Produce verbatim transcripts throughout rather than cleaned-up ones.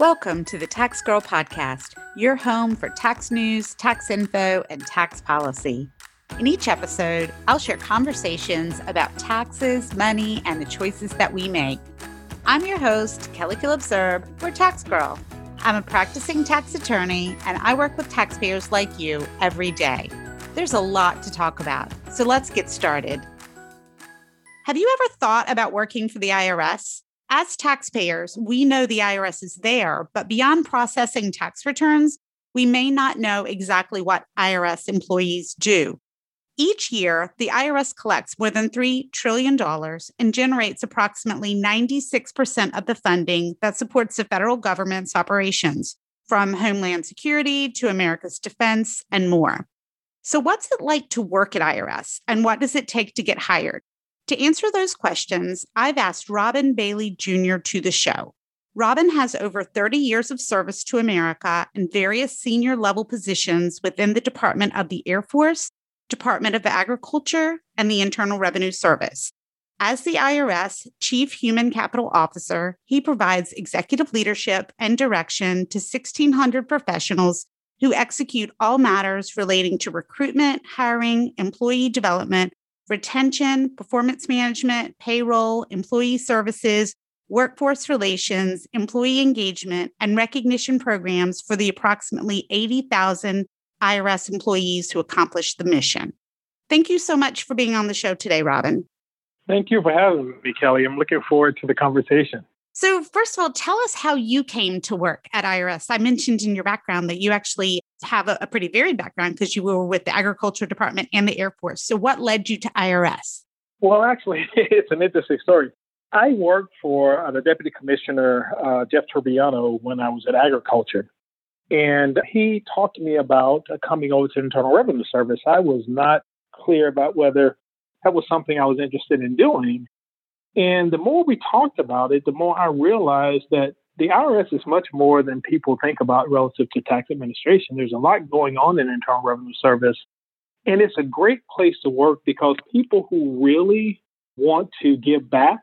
Welcome to the Tax Girl podcast, your home for tax news, tax info, and tax policy. In each episode, I'll share conversations about taxes, money, and the choices that we make. I'm your host, Kelly Phillips-Erb, or Tax Girl. I'm a practicing tax attorney, and I work with taxpayers like you every day. There's a lot to talk about, so let's get started. Have you ever thought about working for the I R S? As taxpayers, we know the I R S is there, but beyond processing tax returns, we may not know exactly what I R S employees do. Each year, the I R S collects more than three trillion dollars and generates approximately ninety-six percent of the funding that supports the federal government's operations, from Homeland Security to America's defense and more. So what's it like to work at I R S, and what does it take to get hired? To answer those questions, I've asked Robin Bailey Junior to the show. Robin has over thirty years of service to America in various senior level positions within the Department of the Air Force, Department of Agriculture, and the Internal Revenue Service. As the I R S Chief Human Capital Officer, he provides executive leadership and direction to sixteen hundred professionals who execute all matters relating to recruitment, hiring, employee development, retention, performance management, payroll, employee services, workforce relations, employee engagement, and recognition programs for the approximately eighty thousand I R S employees who accomplish the mission. Thank you so much for being on the show today, Robin. Thank you for having me, Kelly. I'm looking forward to the conversation. So first of all, tell us how you came to work at I R S. I mentioned in your background that you actually have a, a pretty varied background because you were with the Agriculture Department and the Air Force. So what led you to I R S? Well, actually, it's an interesting story. I worked for uh, the Deputy Commissioner, uh, Jeff Turbiano, when I was at Agriculture. And he talked to me about uh, coming over to the Internal Revenue Service. I was not clear about whether that was something I was interested in doing. And the more we talked about it, the more I realized that the I R S is much more than people think about relative to tax administration. There's a lot going on in Internal Revenue Service, and it's a great place to work because people who really want to give back,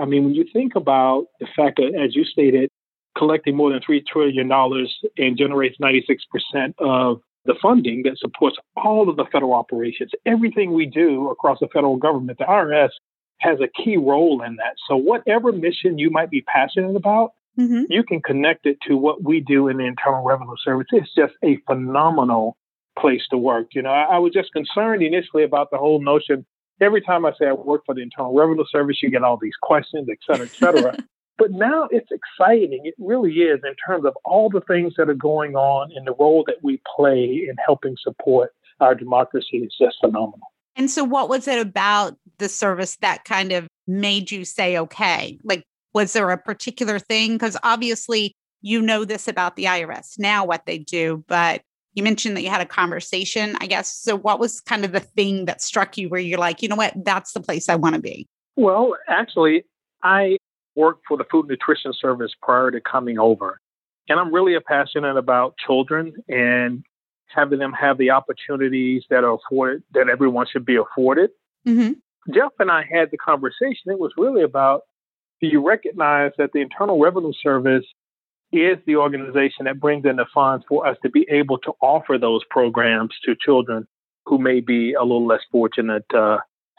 I mean, when you think about the fact that, as you stated, collecting more than three trillion dollars and generates ninety-six percent of the funding that supports all of the federal operations, everything we do across the federal government, the I R S has a key role in that. So whatever mission you might be passionate about, mm-hmm. you can connect it to what we do in the Internal Revenue Service. It's just a phenomenal place to work. You know, I, I was just concerned initially about the whole notion. Every time I say I work for the Internal Revenue Service, you get all these questions, et cetera, et cetera. But now it's exciting. It really is, in terms of all the things that are going on and the role that we play in helping support our democracy is just phenomenal. And so what was it about the service that kind of made you say, okay, like, was there a particular thing? Because obviously, you know this about the I R S now, what they do, but you mentioned that you had a conversation, I guess. So what was kind of the thing that struck you where you're like, you know what, that's the place I want to be? Well, actually, I worked for the Food and Nutrition Service prior to coming over. And I'm really passionate about children and having them have the opportunities that are afforded, that everyone should be afforded. Mm-hmm. Jeff and I had the conversation. It was really about, do you recognize that the Internal Revenue Service is the organization that brings in the funds for us to be able to offer those programs to children who may be a little less fortunate? Uh,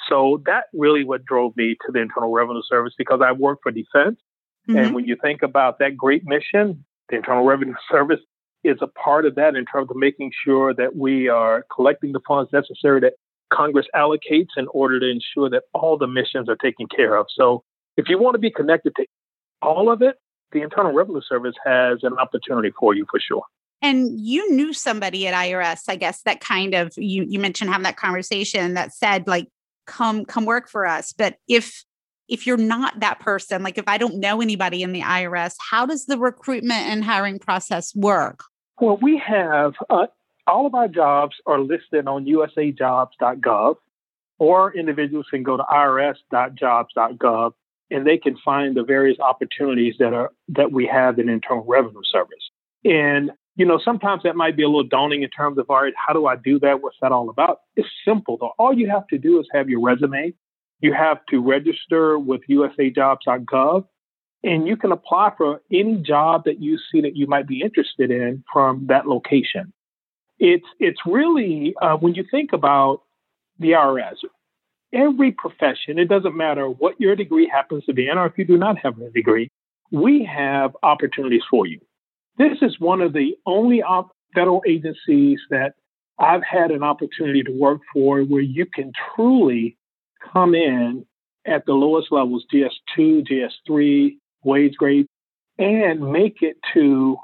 so that really what drove me to the Internal Revenue Service, because I work for defense. Mm-hmm. And when you think about that great mission, the Internal Revenue Service is a part of that in terms of making sure that we are collecting the funds necessary that Congress allocates in order to ensure that all the missions are taken care of. So if you want to be connected to all of it, the Internal Revenue Service has an opportunity for you, for sure. And you knew somebody at I R S, I guess, that kind of, you, you mentioned having that conversation that said, like, come, come work for us. But if If you're not that person, like if I don't know anybody in the I R S, how does the recruitment and hiring process work? Well, we have uh, all of our jobs are listed on u s a jobs dot gov, or individuals can go to i r s dot jobs dot gov and they can find the various opportunities that are that we have in Internal Revenue Service. And, you know, sometimes that might be a little daunting in terms of, all right, how do I do that? What's that all about? It's simple, though. All you have to do is have your resume. You have to register with u s a jobs dot gov. and you can apply for any job that you see that you might be interested in from that location. It's it's really, uh, when you think about the I R S, every profession, it doesn't matter what your degree happens to be in or if you do not have a degree, we have opportunities for you. This is one of the only op- federal agencies that I've had an opportunity to work for where you can truly come in at the lowest levels, G S two, G S three, wage grade, and make it to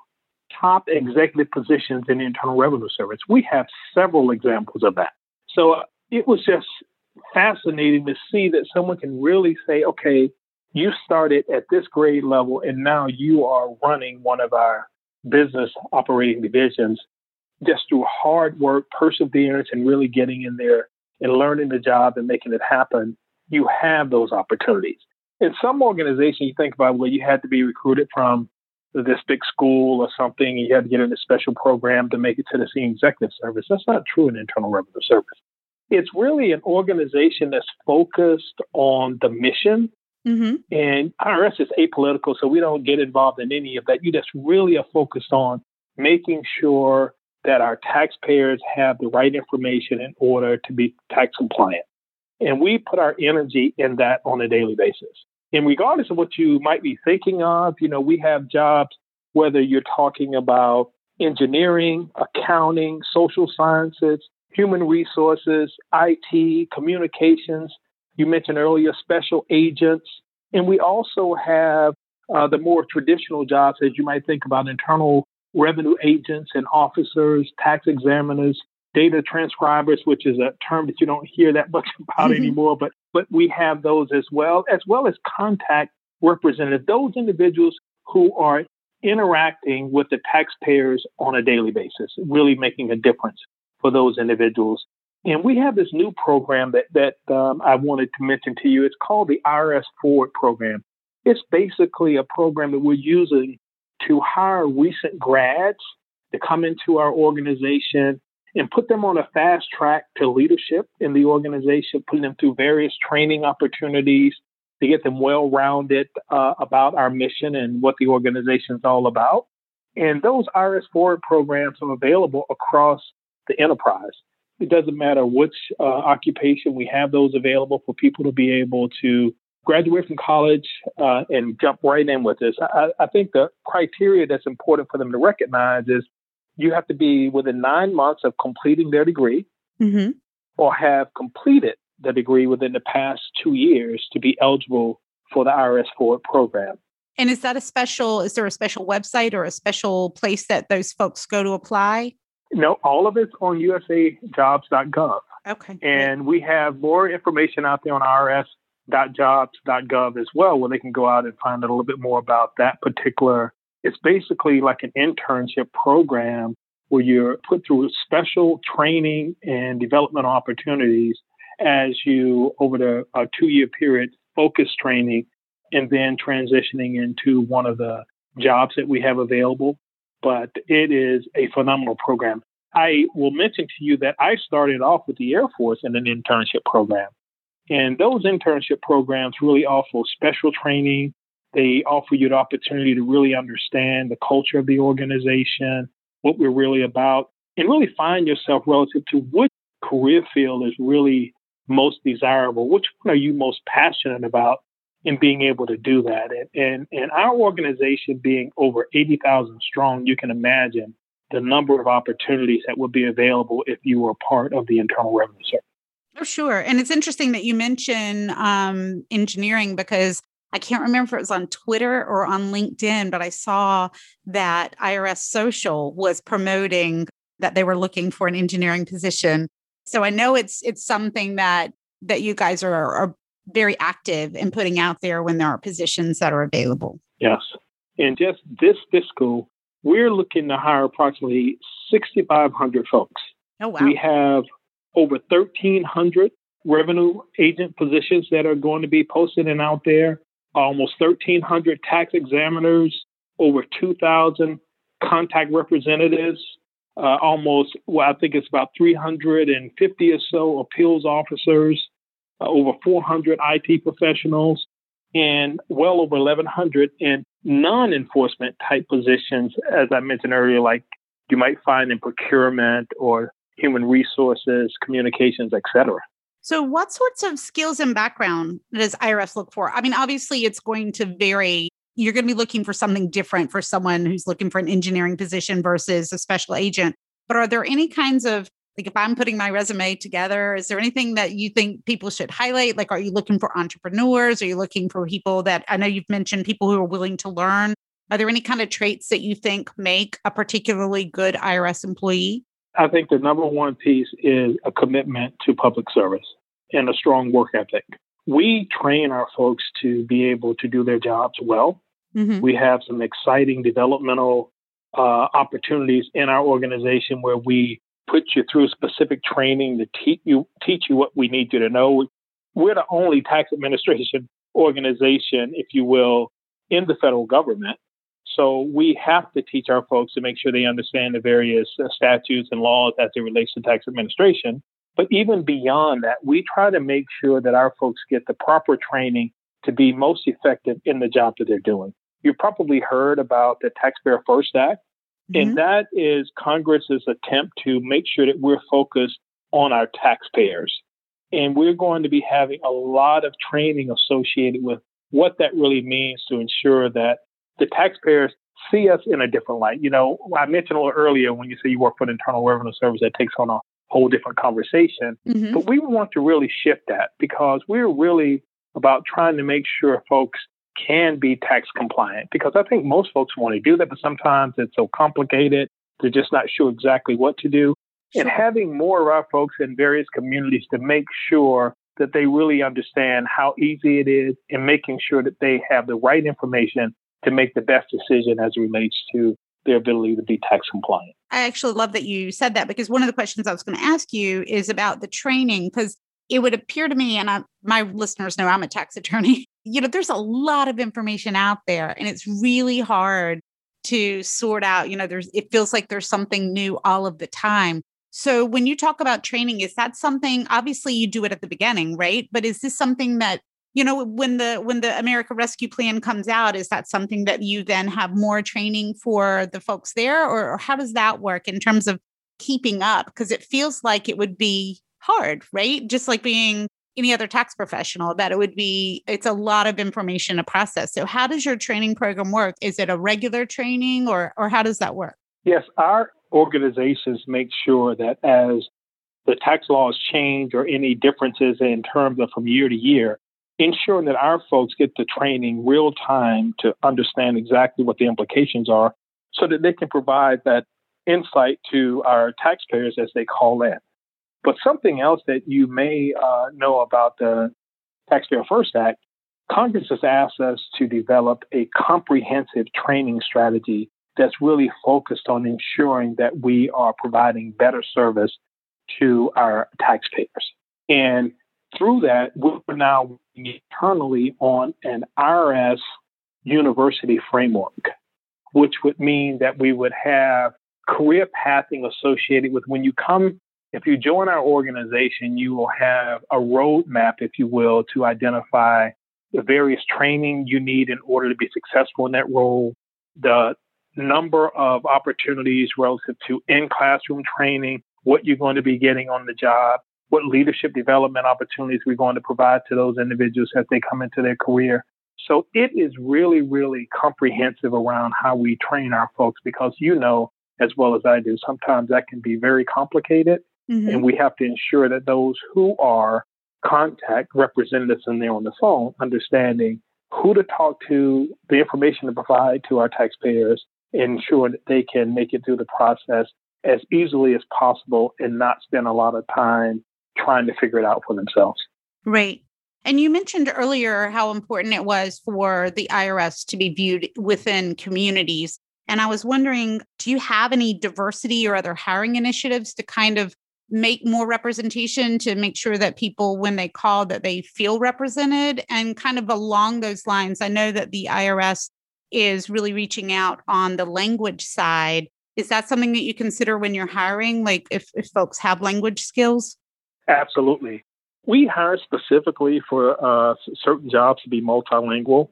top executive positions in the Internal Revenue Service. We have several examples of that. So uh, it was just fascinating to see that someone can really say, okay, you started at this grade level, and now you are running one of our business operating divisions just through hard work, perseverance, and really getting in there and learning the job and making it happen. You have those opportunities. In some organizations, you think about, well, you had to be recruited from this big school or something, and you had to get in a special program to make it to the senior executive service. That's not true in Internal Revenue Service. It's really an organization that's focused on the mission. Mm-hmm. And I R S is apolitical, so we don't get involved in any of that. You just really are focused on making sure that our taxpayers have the right information in order to be tax compliant. And we put our energy in that on a daily basis. And regardless of what you might be thinking of, you know, we have jobs, whether you're talking about engineering, accounting, social sciences, human resources, I T, communications. You mentioned earlier special agents. And we also have uh, the more traditional jobs, as you might think about, internal revenue agents and officers, tax examiners, data transcribers, which is a term that you don't hear that much about mm-hmm. anymore. But but we have those as well, as well as contact representatives, those individuals who are interacting with the taxpayers on a daily basis, really making a difference for those individuals. And we have this new program that, that um, I wanted to mention to you. It's called the I R S Forward Program. It's basically a program that we're using to hire recent grads to come into our organization and put them on a fast track to leadership in the organization, putting them through various training opportunities to get them well-rounded uh, about our mission and what the organization is all about. And those I R S Forward programs are available across the enterprise. It doesn't matter which uh, occupation, we have those available for people to be able to graduate from college uh, and jump right in with this. I, I think the criteria that's important for them to recognize is you have to be within nine months of completing their degree mm-hmm. or have completed the degree within the past two years to be eligible for the I R S Forward program. And is that a special, is there a special website or a special place that those folks go to apply? No, all of it's on u s a jobs dot gov. Okay. And we have more information out there on i r s dot jobs dot gov as well, where they can go out and find out a little bit more about that particular. It's basically like an internship program where you're put through special training and developmental opportunities as you, over the uh, two-year period, focus training and then transitioning into one of the jobs that we have available. But it is a phenomenal program. I will mention to you that I started off with the Air Force in an internship program. And those internship programs really offer special training. They offer you the opportunity to really understand the culture of the organization, what we're really about, and really find yourself relative to what career field is really most desirable, which one are you most passionate about, and being able to do that. And, and, and our organization being over eighty thousand strong, you can imagine the number of opportunities that would be available if you were part of the Internal Revenue Service. Oh, sure. And it's interesting that you mention um, engineering, because I can't remember if it was on Twitter or on LinkedIn, but I saw that I R S Social was promoting that they were looking for an engineering position. So I know it's it's something that that you guys are, are very active in putting out there when there are positions that are available. Yes. And just this fiscal, we're looking to hire approximately six thousand five hundred folks. Oh, wow. We have over one thousand three hundred revenue agent positions that are going to be posted and out there. Almost one thousand three hundred tax examiners, over two thousand contact representatives, uh, almost, well, I think it's about three hundred fifty or so appeals officers, uh, over four hundred I T professionals, and well over eleven hundred in non-enforcement type positions, as I mentioned earlier, like you might find in procurement or human resources, communications, et cetera. So what sorts of skills and background does I R S look for? I mean, obviously, it's going to vary. You're going to be looking for something different for someone who's looking for an engineering position versus a special agent. But are there any kinds of, like if I'm putting my resume together, is there anything that you think people should highlight? Like, are you looking for entrepreneurs? Are you looking for people that, I know you've mentioned people who are willing to learn. Are there any kind of traits that you think make a particularly good I R S employee? I think the number one piece is a commitment to public service and a strong work ethic. We train our folks to be able to do their jobs well. Mm-hmm. We have some exciting developmental uh, opportunities in our organization where we put you through specific training to teach you teach you what we need you to know. We're the only tax administration organization, if you will, in the federal government. So we have to teach our folks to make sure they understand the various uh, statutes and laws as it relates to tax administration. But even beyond that, we try to make sure that our folks get the proper training to be most effective in the job that they're doing. You've probably heard about the Taxpayer First Act. Mm-hmm. And that is Congress's attempt to make sure that we're focused on our taxpayers. And we're going to be having a lot of training associated with what that really means to ensure that the taxpayers see us in a different light. You know, I mentioned a little earlier when you say you work for the Internal Revenue Service, that takes on a whole different conversation. Mm-hmm. But we want to really shift that because we're really about trying to make sure folks can be tax compliant, because I think most folks want to do that, but sometimes it's so complicated, they're just not sure exactly what to do. Sure. And having more of our folks in various communities to make sure that they really understand how easy it is and making sure that they have the right information to make the best decision as it relates to their ability to be tax compliant. I actually love that you said that, because one of the questions I was going to ask you is about the training, because it would appear to me, and I, my listeners know I'm a tax attorney, you know, there's a lot of information out there and it's really hard to sort out, you know, there's, it feels like there's something new all of the time. So when you talk about training, is that something, obviously you do it at the beginning, right? But is this something that, you know, when the, when the America Rescue Plan comes out, is that something that you then have more training for the folks there, or, or how does that work in terms of keeping up? Because it feels like it would be hard, right? Just like being any other tax professional, that it would be, it's a lot of information to process. So how does your training program work? Is it a regular training or or how does that work? Yes, our organizations make sure that as the tax laws change or any differences in terms of from year to year, ensuring that our folks get the training real time to understand exactly what the implications are so that they can provide that insight to our taxpayers as they call in. But something else that you may uh, know about the Taxpayer First Act, Congress has asked us to develop a comprehensive training strategy that's really focused on ensuring that we are providing better service to our taxpayers. And through that, we're now working internally on an I R S university framework, which would mean that we would have career pathing associated with when you come. If you join our organization, you will have a roadmap, if you will, to identify the various training you need in order to be successful in that role, the number of opportunities relative to in-classroom training, what you're going to be getting on the job, what leadership development opportunities we're going to provide to those individuals as they come into their career. So it is really, really comprehensive around how we train our folks, because you know as well as I do, sometimes that can be very complicated. Mm-hmm. And we have to ensure that those who are contact representatives in there on the phone, understanding who to talk to, the information to provide to our taxpayers, ensure that they can make it through the process as easily as possible and not spend a lot of time trying to figure it out for themselves. Right. And you mentioned earlier how important it was for the I R S to be viewed within communities. And I was wondering, do you have any diversity or other hiring initiatives to kind of make more representation, to make sure that people, when they call, that they feel represented? And kind of along those lines, I know that the I R S is really reaching out on the language side. Is that something that you consider when you're hiring, like if, if folks have language skills? Absolutely. we hired specifically for uh, certain jobs to be multilingual.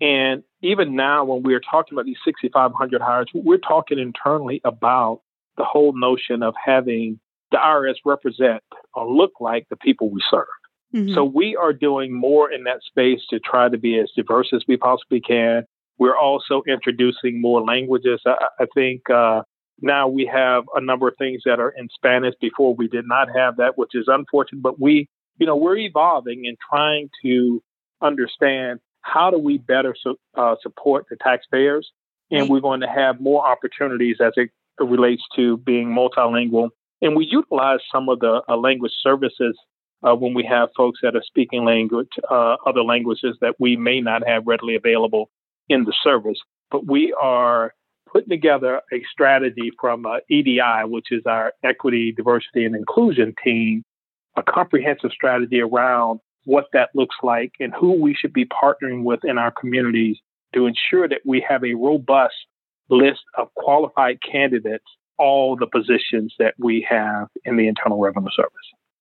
And even now, when we're talking about these sixty-five hundred hires, we're talking internally about the whole notion of having the I R S represent or look like the people we serve. Mm-hmm. So we are doing more in that space to try to be as diverse as we possibly can. We're also introducing more languages. I, I think uh, now we have a number of things that are in Spanish. Before we did not have that, which is unfortunate. But we, you know, we're evolving and trying to understand how do we better su- uh, support the taxpayers. And right. We're going to have more opportunities as it relates to being multilingual. And we utilize some of the uh, language services uh, when we have folks that are speaking language, uh, other languages that we may not have readily available in the service. But we are putting together a strategy from uh, E D I, which is our Equity, Diversity, and Inclusion team, a comprehensive strategy around what that looks like and who we should be partnering with in our communities to ensure that we have a robust list of qualified candidates, all the positions that we have in the Internal Revenue Service.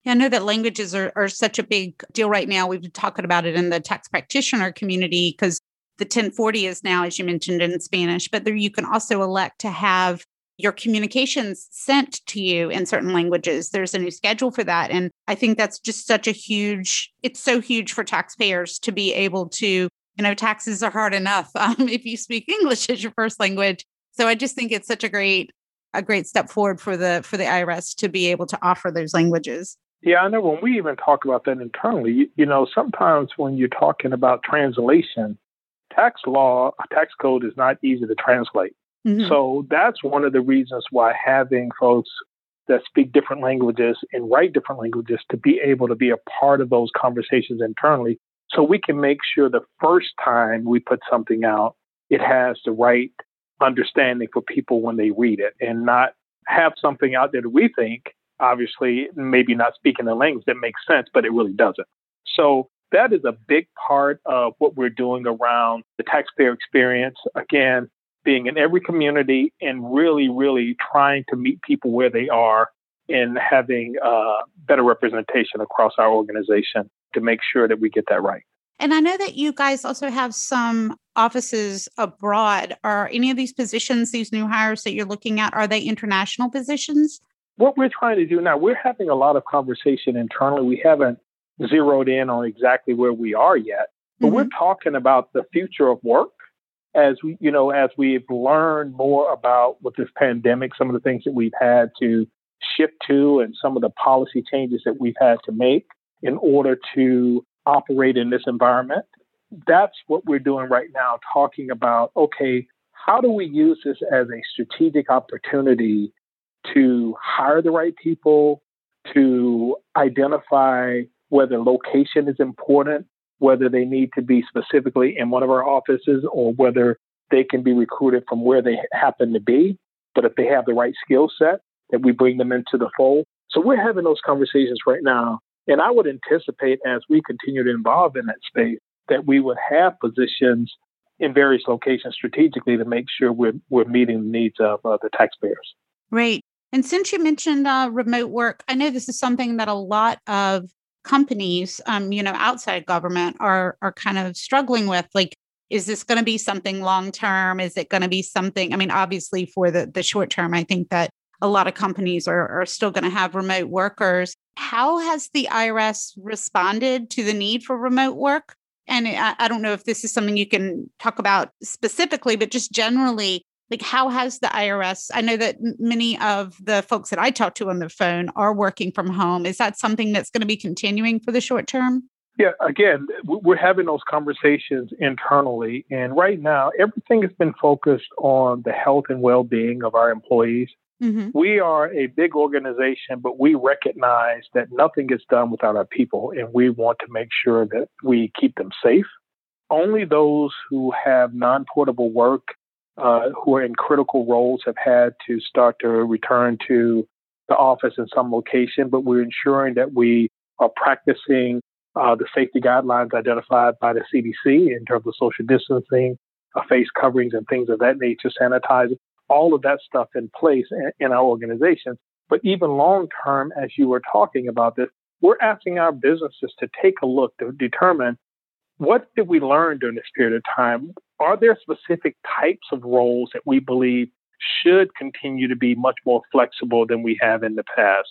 Yeah, I know that languages are, are such a big deal right now. We've been talking about it in the tax practitioner community because the ten forty is now, as you mentioned, in Spanish, but there you can also elect to have your communications sent to you in certain languages. There's a new schedule for that. And I think that's just such a huge, it's so huge for taxpayers to be able to, you know, taxes are hard enough um, if you speak English as your first language. So I just think it's such a great, a great step forward for the, for the I R S to be able to offer those languages. Yeah, I know when we even talk about that internally, you, you know, sometimes when you're talking about translation, tax law, tax code is not easy to translate. Mm-hmm. So that's one of the reasons why having folks that speak different languages and write different languages to be able to be a part of those conversations internally, so we can make sure the first time we put something out, it has the right understanding for people when they read it, and not have something out there that we think, obviously, maybe not speaking the language that makes sense, but it really doesn't. So that is a big part of what we're doing around the taxpayer experience. Again, being in every community and really, really trying to meet people where they are and having uh, better representation across our organization to make sure that we get that right. And I know that you guys also have some offices abroad. Are any of these positions, these new hires that you're looking at, are they international positions? What we're trying to do now, we're having a lot of conversation internally. We haven't zeroed in on exactly where we are yet, but mm-hmm. we're talking about the future of work as we, you know, as we've learned more about with this pandemic, some of the things that we've had to shift to and some of the policy changes that we've had to make in order to operate in this environment. That's what we're doing right now, talking about, okay, how do we use this as a strategic opportunity to hire the right people, to identify whether location is important, whether they need to be specifically in one of our offices or whether they can be recruited from where they happen to be. But if they have the right skill set, that we bring them into the fold. So we're having those conversations right now. And I would anticipate as we continue to evolve in that space, that we would have positions in various locations strategically to make sure we're, we're meeting the needs of uh, the taxpayers. Right. And since you mentioned uh, remote work, I know this is something that a lot of companies, um, you know, outside government are are kind of struggling with, like, is this going to be something long term? Is it going to be something? I mean, obviously for the, the short term, I think that a lot of companies are, are still going to have remote workers. How has the I R S responded to the need for remote work? And I, I don't know if this is something you can talk about specifically, but just generally, like, how has the I R S, I know that many of the folks that I talk to on the phone are working from home. Is that something that's going to be continuing for the short term? Yeah, again, we're having those conversations internally. And right now, everything has been focused on the health and well-being of our employees. Mm-hmm. We are a big organization, but we recognize that nothing gets done without our people. And we want to make sure that we keep them safe. Only those who have non-portable work Uh, who are in critical roles have had to start to return to the office in some location, but we're ensuring that we are practicing uh, the safety guidelines identified by the C D C in terms of social distancing, uh, face coverings, and things of that nature, sanitizing, all of that stuff in place in, in our organizations. But even long term, as you were talking about this, we're asking our businesses to take a look to determine what did we learn during this period of time? Are there specific types of roles that we believe should continue to be much more flexible than we have in the past?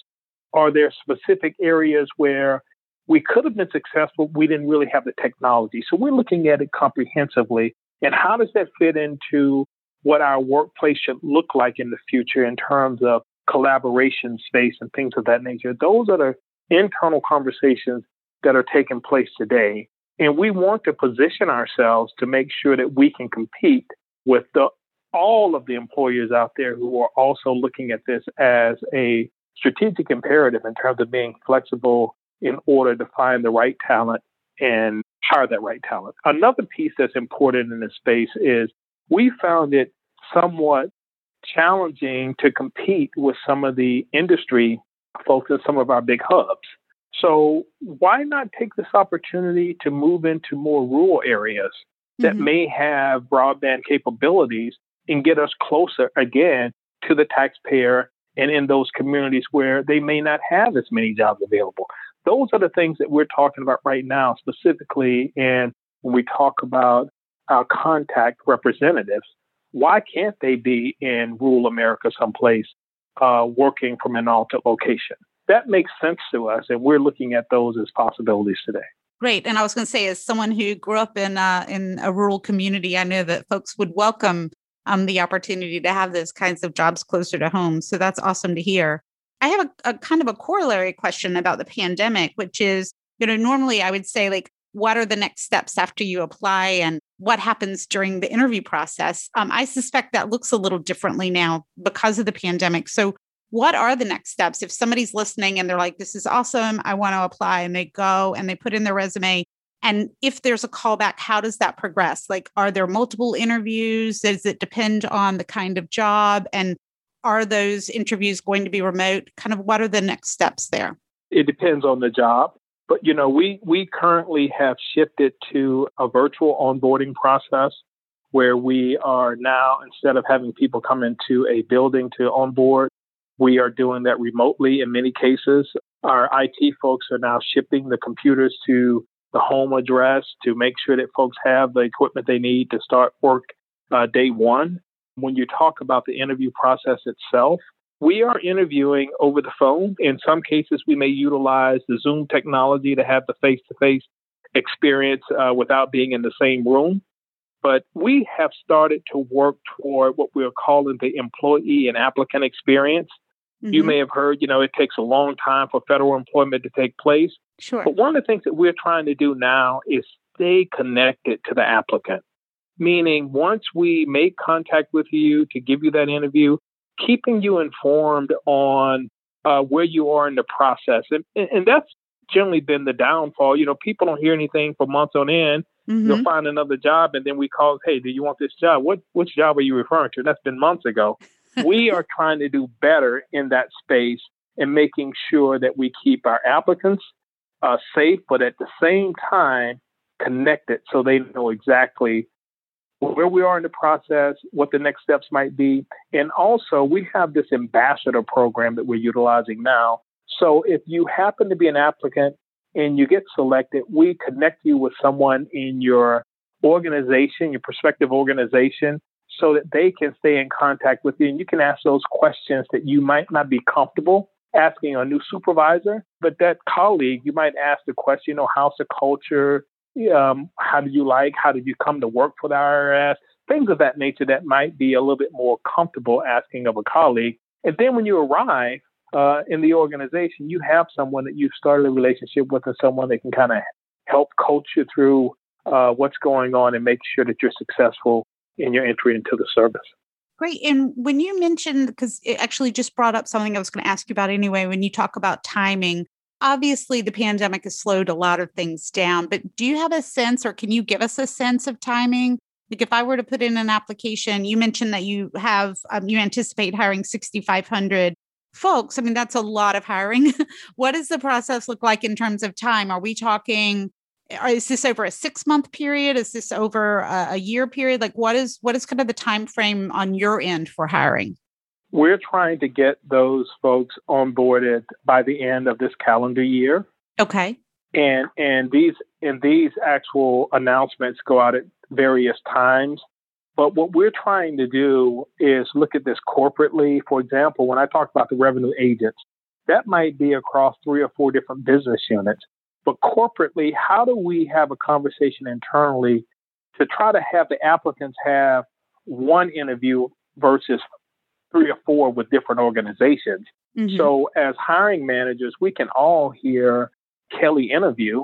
Are there specific areas where we could have been successful, we didn't really have the technology? So we're looking at it comprehensively. And how does that fit into what our workplace should look like in the future in terms of collaboration space and things of that nature? Those are the internal conversations that are taking place today. And we want to position ourselves to make sure that we can compete with the, all of the employers out there who are also looking at this as a strategic imperative in terms of being flexible in order to find the right talent and hire that right talent. Another piece that's important in this space is we found it somewhat challenging to compete with some of the industry folks in some of our big hubs. So why not take this opportunity to move into more rural areas that mm-hmm. may have broadband capabilities and get us closer, again, to the taxpayer and in those communities where they may not have as many jobs available? Those are the things that we're talking about right now specifically. And when we talk about our contact representatives, why can't they be in rural America someplace uh, working from an alternate location? That makes sense to us, and we're looking at those as possibilities today. Great. And I was going to say, as someone who grew up in uh, in a rural community, I know that folks would welcome um, the opportunity to have those kinds of jobs closer to home. So that's awesome to hear. I have a, a kind of a corollary question about the pandemic, which is, you know, normally I would say, like, what are the next steps after you apply and what happens during the interview process? Um, I suspect that looks a little differently now because of the pandemic. So what are the next steps? If somebody's listening and they're like, this is awesome, I want to apply, and they go and they put in their resume, and if there's a callback, how does that progress? Like, are there multiple interviews? Does it depend on the kind of job? And are those interviews going to be remote? Kind of what are the next steps there? It depends on the job. But, you know, we, we currently have shifted to a virtual onboarding process where we are now, instead of having people come into a building to onboard, we are doing that remotely in many cases. Our I T folks are now shipping the computers to the home address to make sure that folks have the equipment they need to start work uh, day one. When you talk about the interview process itself, we are interviewing over the phone. In some cases, we may utilize the Zoom technology to have the face-to-face experience uh, without being in the same room. But we have started to work toward what we're calling the employee and applicant experience. Mm-hmm. You may have heard, you know, it takes a long time for federal employment to take place. Sure. But one of the things that we're trying to do now is stay connected to the applicant, meaning once we make contact with you to give you that interview, keeping you informed on uh, where you are in the process. And, and that's generally been the downfall. You know, people don't hear anything for months on end. Mm-hmm. You'll find another job, and then we call, hey, do you want this job? What which job are you referring to? That's been months ago. We are trying to do better in that space and making sure that we keep our applicants uh, safe, but at the same time connected so they know exactly where we are in the process, what the next steps might be. And also, we have this ambassador program that we're utilizing now. So if you happen to be an applicant and you get selected, we connect you with someone in your organization, your prospective organization, so that they can stay in contact with you. And you can ask those questions that you might not be comfortable asking a new supervisor, but that colleague, you might ask the question, you know, how's the culture? Um, how do you like, how did you come to work for the I R S? Things of that nature that might be a little bit more comfortable asking of a colleague. And then when you arrive uh, in the organization, you have someone that you've started a relationship with and someone that can kind of help coach you through uh, what's going on and make sure that you're successful in your entry into the service. Great. And when you mentioned, because it actually just brought up something I was going to ask you about anyway, when you talk about timing, obviously, the pandemic has slowed a lot of things down, but do you have a sense, or can you give us a sense of timing? Like, if I were to put in an application, you mentioned that you have, um, you anticipate hiring six thousand five hundred folks. I mean, that's a lot of hiring. What does the process look like in terms of time? Are we talking, is this over a six month period? Is this over a, a year period? Like, what is, what is kind of the time frame on your end for hiring? We're trying to get those folks onboarded by the end of this calendar year. Okay. And and these and these actual announcements go out at various times. But what we're trying to do is look at this corporately. For example, when I talk about the revenue agents, that might be across three or four different business units. But corporately, how do we have a conversation internally to try to have the applicants have one interview versus three or four with different organizations? Mm-hmm. So as hiring managers, we can all hear Kelly interview,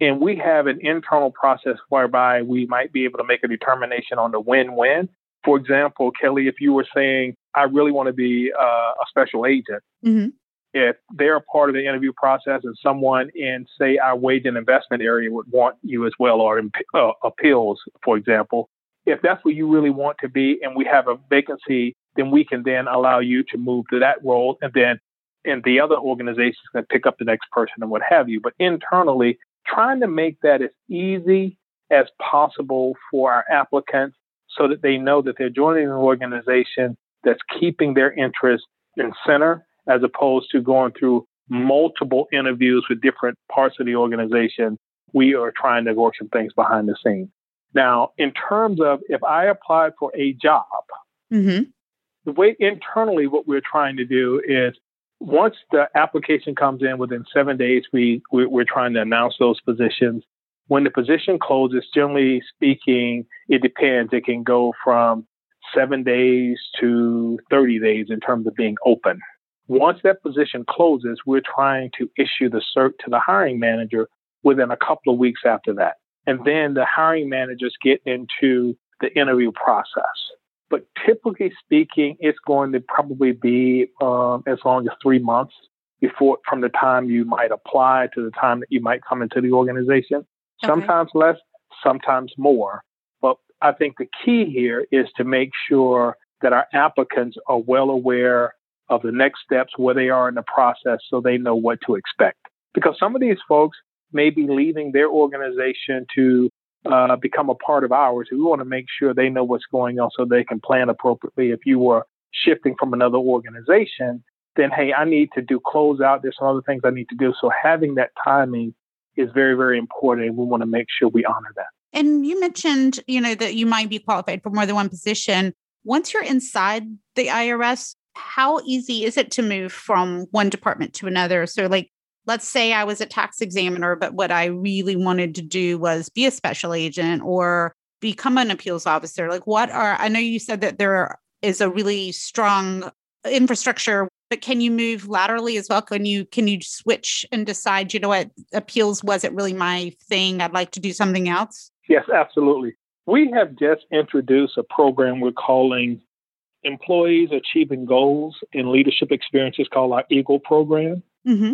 and we have an internal process whereby we might be able to make a determination on the win-win. For example, Kelly, if you were saying, I really want to be uh, a special agent, mm-hmm. if they're a part of the interview process and someone in, say, our wage and investment area would want you as well, or uh, appeals, for example, if that's what you really want to be and we have a vacancy, then we can then allow you to move to that role, and then and the other organizations can pick up the next person and what have you. But internally, trying to make that as easy as possible for our applicants so that they know that they're joining an organization that's keeping their interests in center, as opposed to going through multiple interviews with different parts of the organization. We are trying to work some things behind the scenes. Now, in terms of if I applied for a job, mm-hmm. the way internally what we're trying to do is once the application comes in within seven days, we, we, we're trying to announce those positions. When the position closes, generally speaking, it depends. It can go from seven days to thirty days in terms of being open. Once that position closes, we're trying to issue the cert to the hiring manager within a couple of weeks after that. And then the hiring managers get into the interview process. But typically speaking, it's going to probably be um, as long as three months before from the time you might apply to the time that you might come into the organization. Okay. Sometimes less, sometimes more. But I think the key here is to make sure that our applicants are well aware of the next steps, where they are in the process, so they know what to expect. Because some of these folks may be leaving their organization to uh, become a part of ours. We want to make sure they know what's going on so they can plan appropriately. If you were shifting from another organization, then, hey, I need to do closeout. There's some other things I need to do. So having that timing is very, very important. And we want to make sure we honor that. And you mentioned, you know, that you might be qualified for more than one position. Once you're inside the I R S, how easy is it to move from one department to another? So like, let's say I was a tax examiner, but what I really wanted to do was be a special agent or become an appeals officer. Like what are, I know you said that there is a really strong infrastructure, but can you move laterally as well? Can you, can you switch and decide, you know what, appeals wasn't really my thing. I'd like to do something else. Yes, absolutely. We have just introduced a program we're calling Employees Achieving Goals and Leadership Experiences, called our Eagle program, mm-hmm.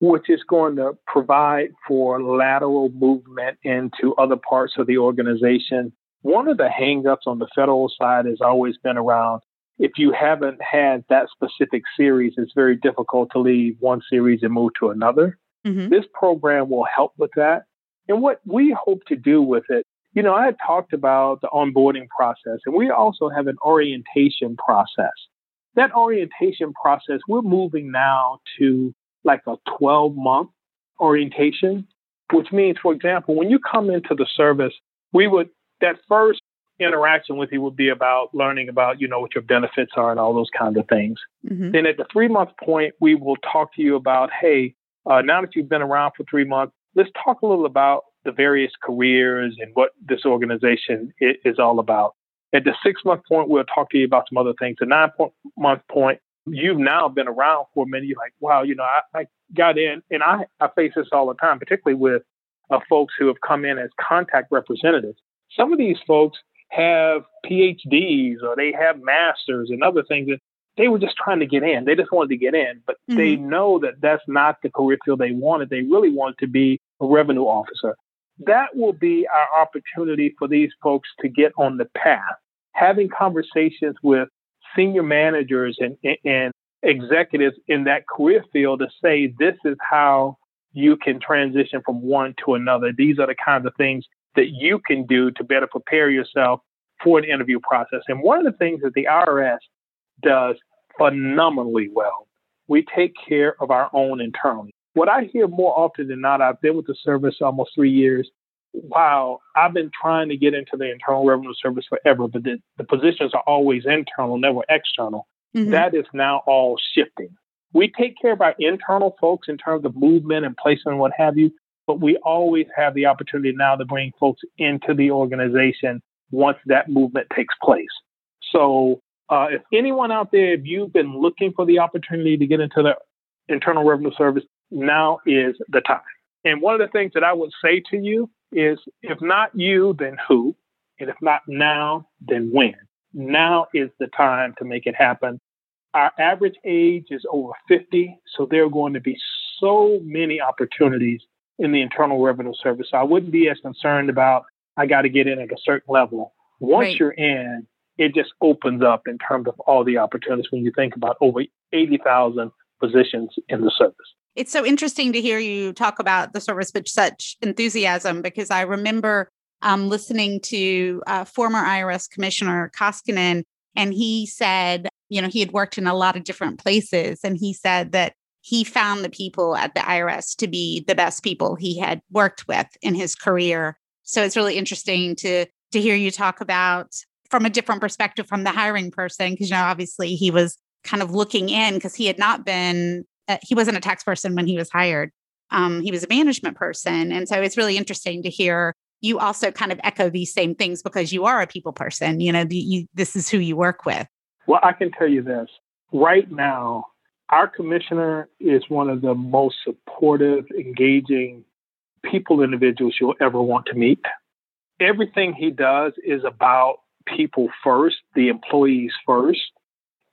which is going to provide for lateral movement into other parts of the organization. One of the hangups on the federal side has always been around, if you haven't had that specific series, it's very difficult to leave one series and move to another. Mm-hmm. This program will help with that. And what we hope to do with it, you know, I had talked about the onboarding process, and we also have an orientation process. That orientation process, we're moving now to like a twelve-month orientation, which means, for example, when you come into the service, we would, that first interaction with you would be about learning about, you know, what your benefits are and all those kinds of things. Mm-hmm. Then at the three-month point, we will talk to you about, hey, uh, now that you've been around for three months, let's talk a little about the various careers and what this organization is all about. At the six-month point, we'll talk to you about some other things. The nine-month point, you've now been around for a minute. You're like, wow, you know, I, I got in, and I, I face this all the time, particularly with uh, folks who have come in as contact representatives. Some of these folks have P H Ds or they have masters and other things that they were just trying to get in. They just wanted to get in, but mm-hmm. they know that that's not the career field they wanted. They really wanted to be a revenue officer. That will be our opportunity for these folks to get on the path, having conversations with senior managers and, and executives in that career field to say, this is how you can transition from one to another. These are the kinds of things that you can do to better prepare yourself for an interview process. And one of the things that the I R S does phenomenally well, we take care of our own internally. What I hear more often than not, I've been with the service almost three years. Wow, I've been trying to get into the Internal Revenue Service forever, but the, the positions are always internal, never external. Mm-hmm. That is now all shifting. We take care of our internal folks in terms of movement and placement and what have you, but we always have the opportunity now to bring folks into the organization once that movement takes place. So uh, if anyone out there, if you've been looking for the opportunity to get into the Internal Revenue Service, now is the time. And one of the things that I would say to you is, if not you, then who? And if not now, then when? Now is the time to make it happen. Our average age is over fifty, so there are going to be so many opportunities in the Internal Revenue Service. So I wouldn't be as concerned about, I got to get in at a certain level. Once right. you're in, it just opens up in terms of all the opportunities when you think about over eighty thousand positions in the service. It's so interesting to hear you talk about the service with such enthusiasm, because I remember um, listening to uh, former I R S Commissioner Koskinen, and he said, you know, he had worked in a lot of different places, and he said that he found the people at the I R S to be the best people he had worked with in his career. So it's really interesting to to hear you talk about from a different perspective from the hiring person, because, you know, obviously he was kind of looking in because he had not been, uh, he wasn't a tax person when he was hired. Um, he was a management person. And so it's really interesting to hear you also kind of echo these same things, because you are a people person. You know, the, you, this is who you work with. Well, I can tell you this right now, our commissioner is one of the most supportive, engaging people, individuals you'll ever want to meet. Everything he does is about people first, the employees first.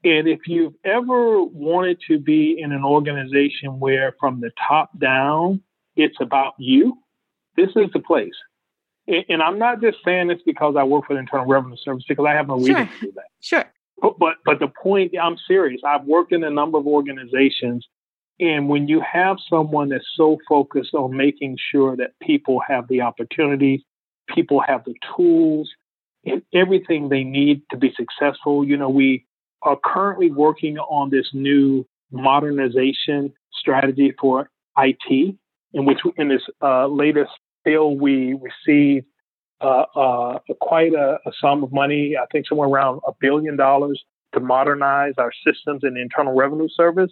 And if you've ever wanted to be in an organization where from the top down, it's about you, this is the place. And I'm not just saying this because I work for the Internal Revenue Service, because I have no reason sure. to do that. Sure. But, but but the point, I'm serious. I've worked in a number of organizations. And when you have someone that's so focused on making sure that people have the opportunities, people have the tools and everything they need to be successful, you know, we are currently working on this new modernization strategy for I T, in which in this uh, latest bill, we received uh, uh, quite a, a sum of money, I think somewhere around a billion dollars to modernize our systems in the Internal Revenue Service.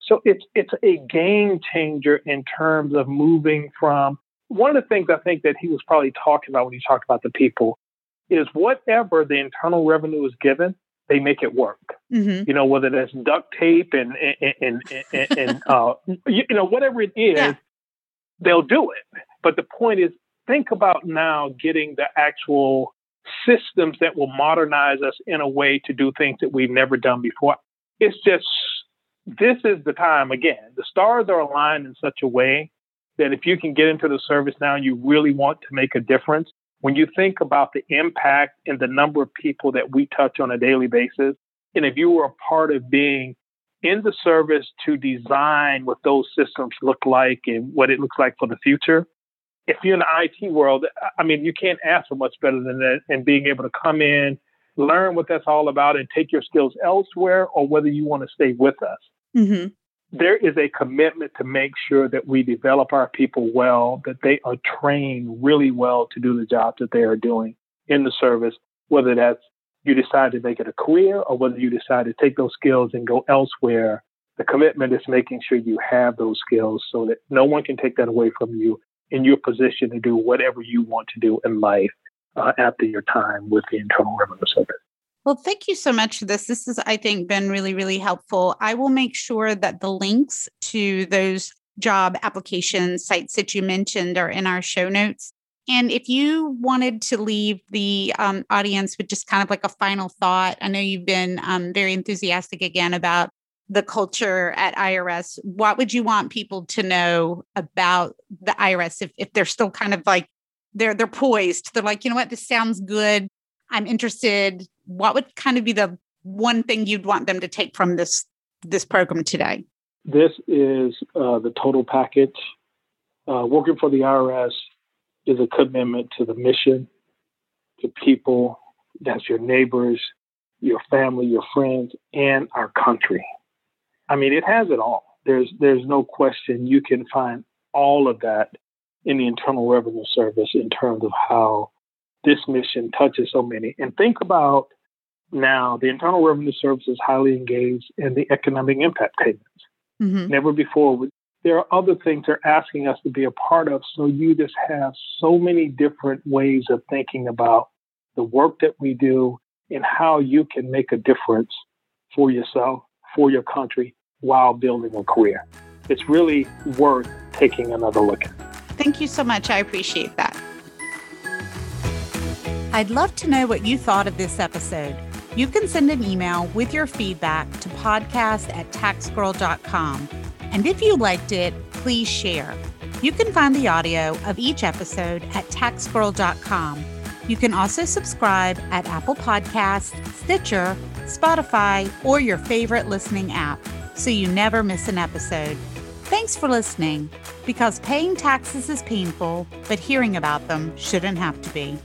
So it's it's a game changer in terms of moving from, one of the things I think that he was probably talking about when he talked about the people is whatever the Internal Revenue is given, they make it work. Mm-hmm. You know, whether that's duct tape and, and, and, and, and uh, you know, whatever it is, yeah. they'll do it. But the point is, think about now getting the actual systems that will modernize us in a way to do things that we've never done before. It's just, this is the time again. The stars are aligned in such a way that if you can get into the service now, you really want to make a difference. When you think about the impact and the number of people that we touch on a daily basis, and if you were a part of being in the service to design what those systems look like and what it looks like for the future, if you're in the I T world, I mean, you can't ask for much better than that, and being able to come in, learn what that's all about and take your skills elsewhere, or whether you want to stay with us. Mm-hmm. There is a commitment to make sure that we develop our people well, that they are trained really well to do the job that they are doing in the service, whether that's you decide to make it a career or whether you decide to take those skills and go elsewhere. The commitment is making sure you have those skills so that no one can take that away from you in your position to do whatever you want to do in life uh, after your time with the Internal Revenue Service. Well, thank you so much for this. This has, I think, been really, really helpful. I will make sure that the links to those job application sites that you mentioned are in our show notes. And if you wanted to leave the um, audience with just kind of like a final thought, I know you've been um, very enthusiastic again about the culture at I R S. What would you want people to know about the I R S if, if they're still kind of like, they're they're poised? They're like, you know what, this sounds good. I'm interested. What would kind of be the one thing you'd want them to take from this this program today? This is uh, the total package. Uh, working for the I R S is a commitment to the mission, to people, that's your neighbors, your family, your friends, and our country. I mean, it has it all. There's there's no question you can find all of that in the Internal Revenue Service in terms of how this mission touches so many. And think about now, the Internal Revenue Service is highly engaged in the economic impact payments. Mm-hmm. Never before. There are other things they're asking us to be a part of. So you just have so many different ways of thinking about the work that we do and how you can make a difference for yourself, for your country, while building a career. It's really worth taking another look at. Thank you so much. I appreciate that. I'd love to know what you thought of this episode. You can send an email with your feedback to podcast at tax girl dot com. And if you liked it, please share. You can find the audio of each episode at tax girl dot com. You can also subscribe at Apple Podcasts, Stitcher, Spotify, or your favorite listening app, so you never miss an episode. Thanks for listening, because paying taxes is painful, but hearing about them shouldn't have to be.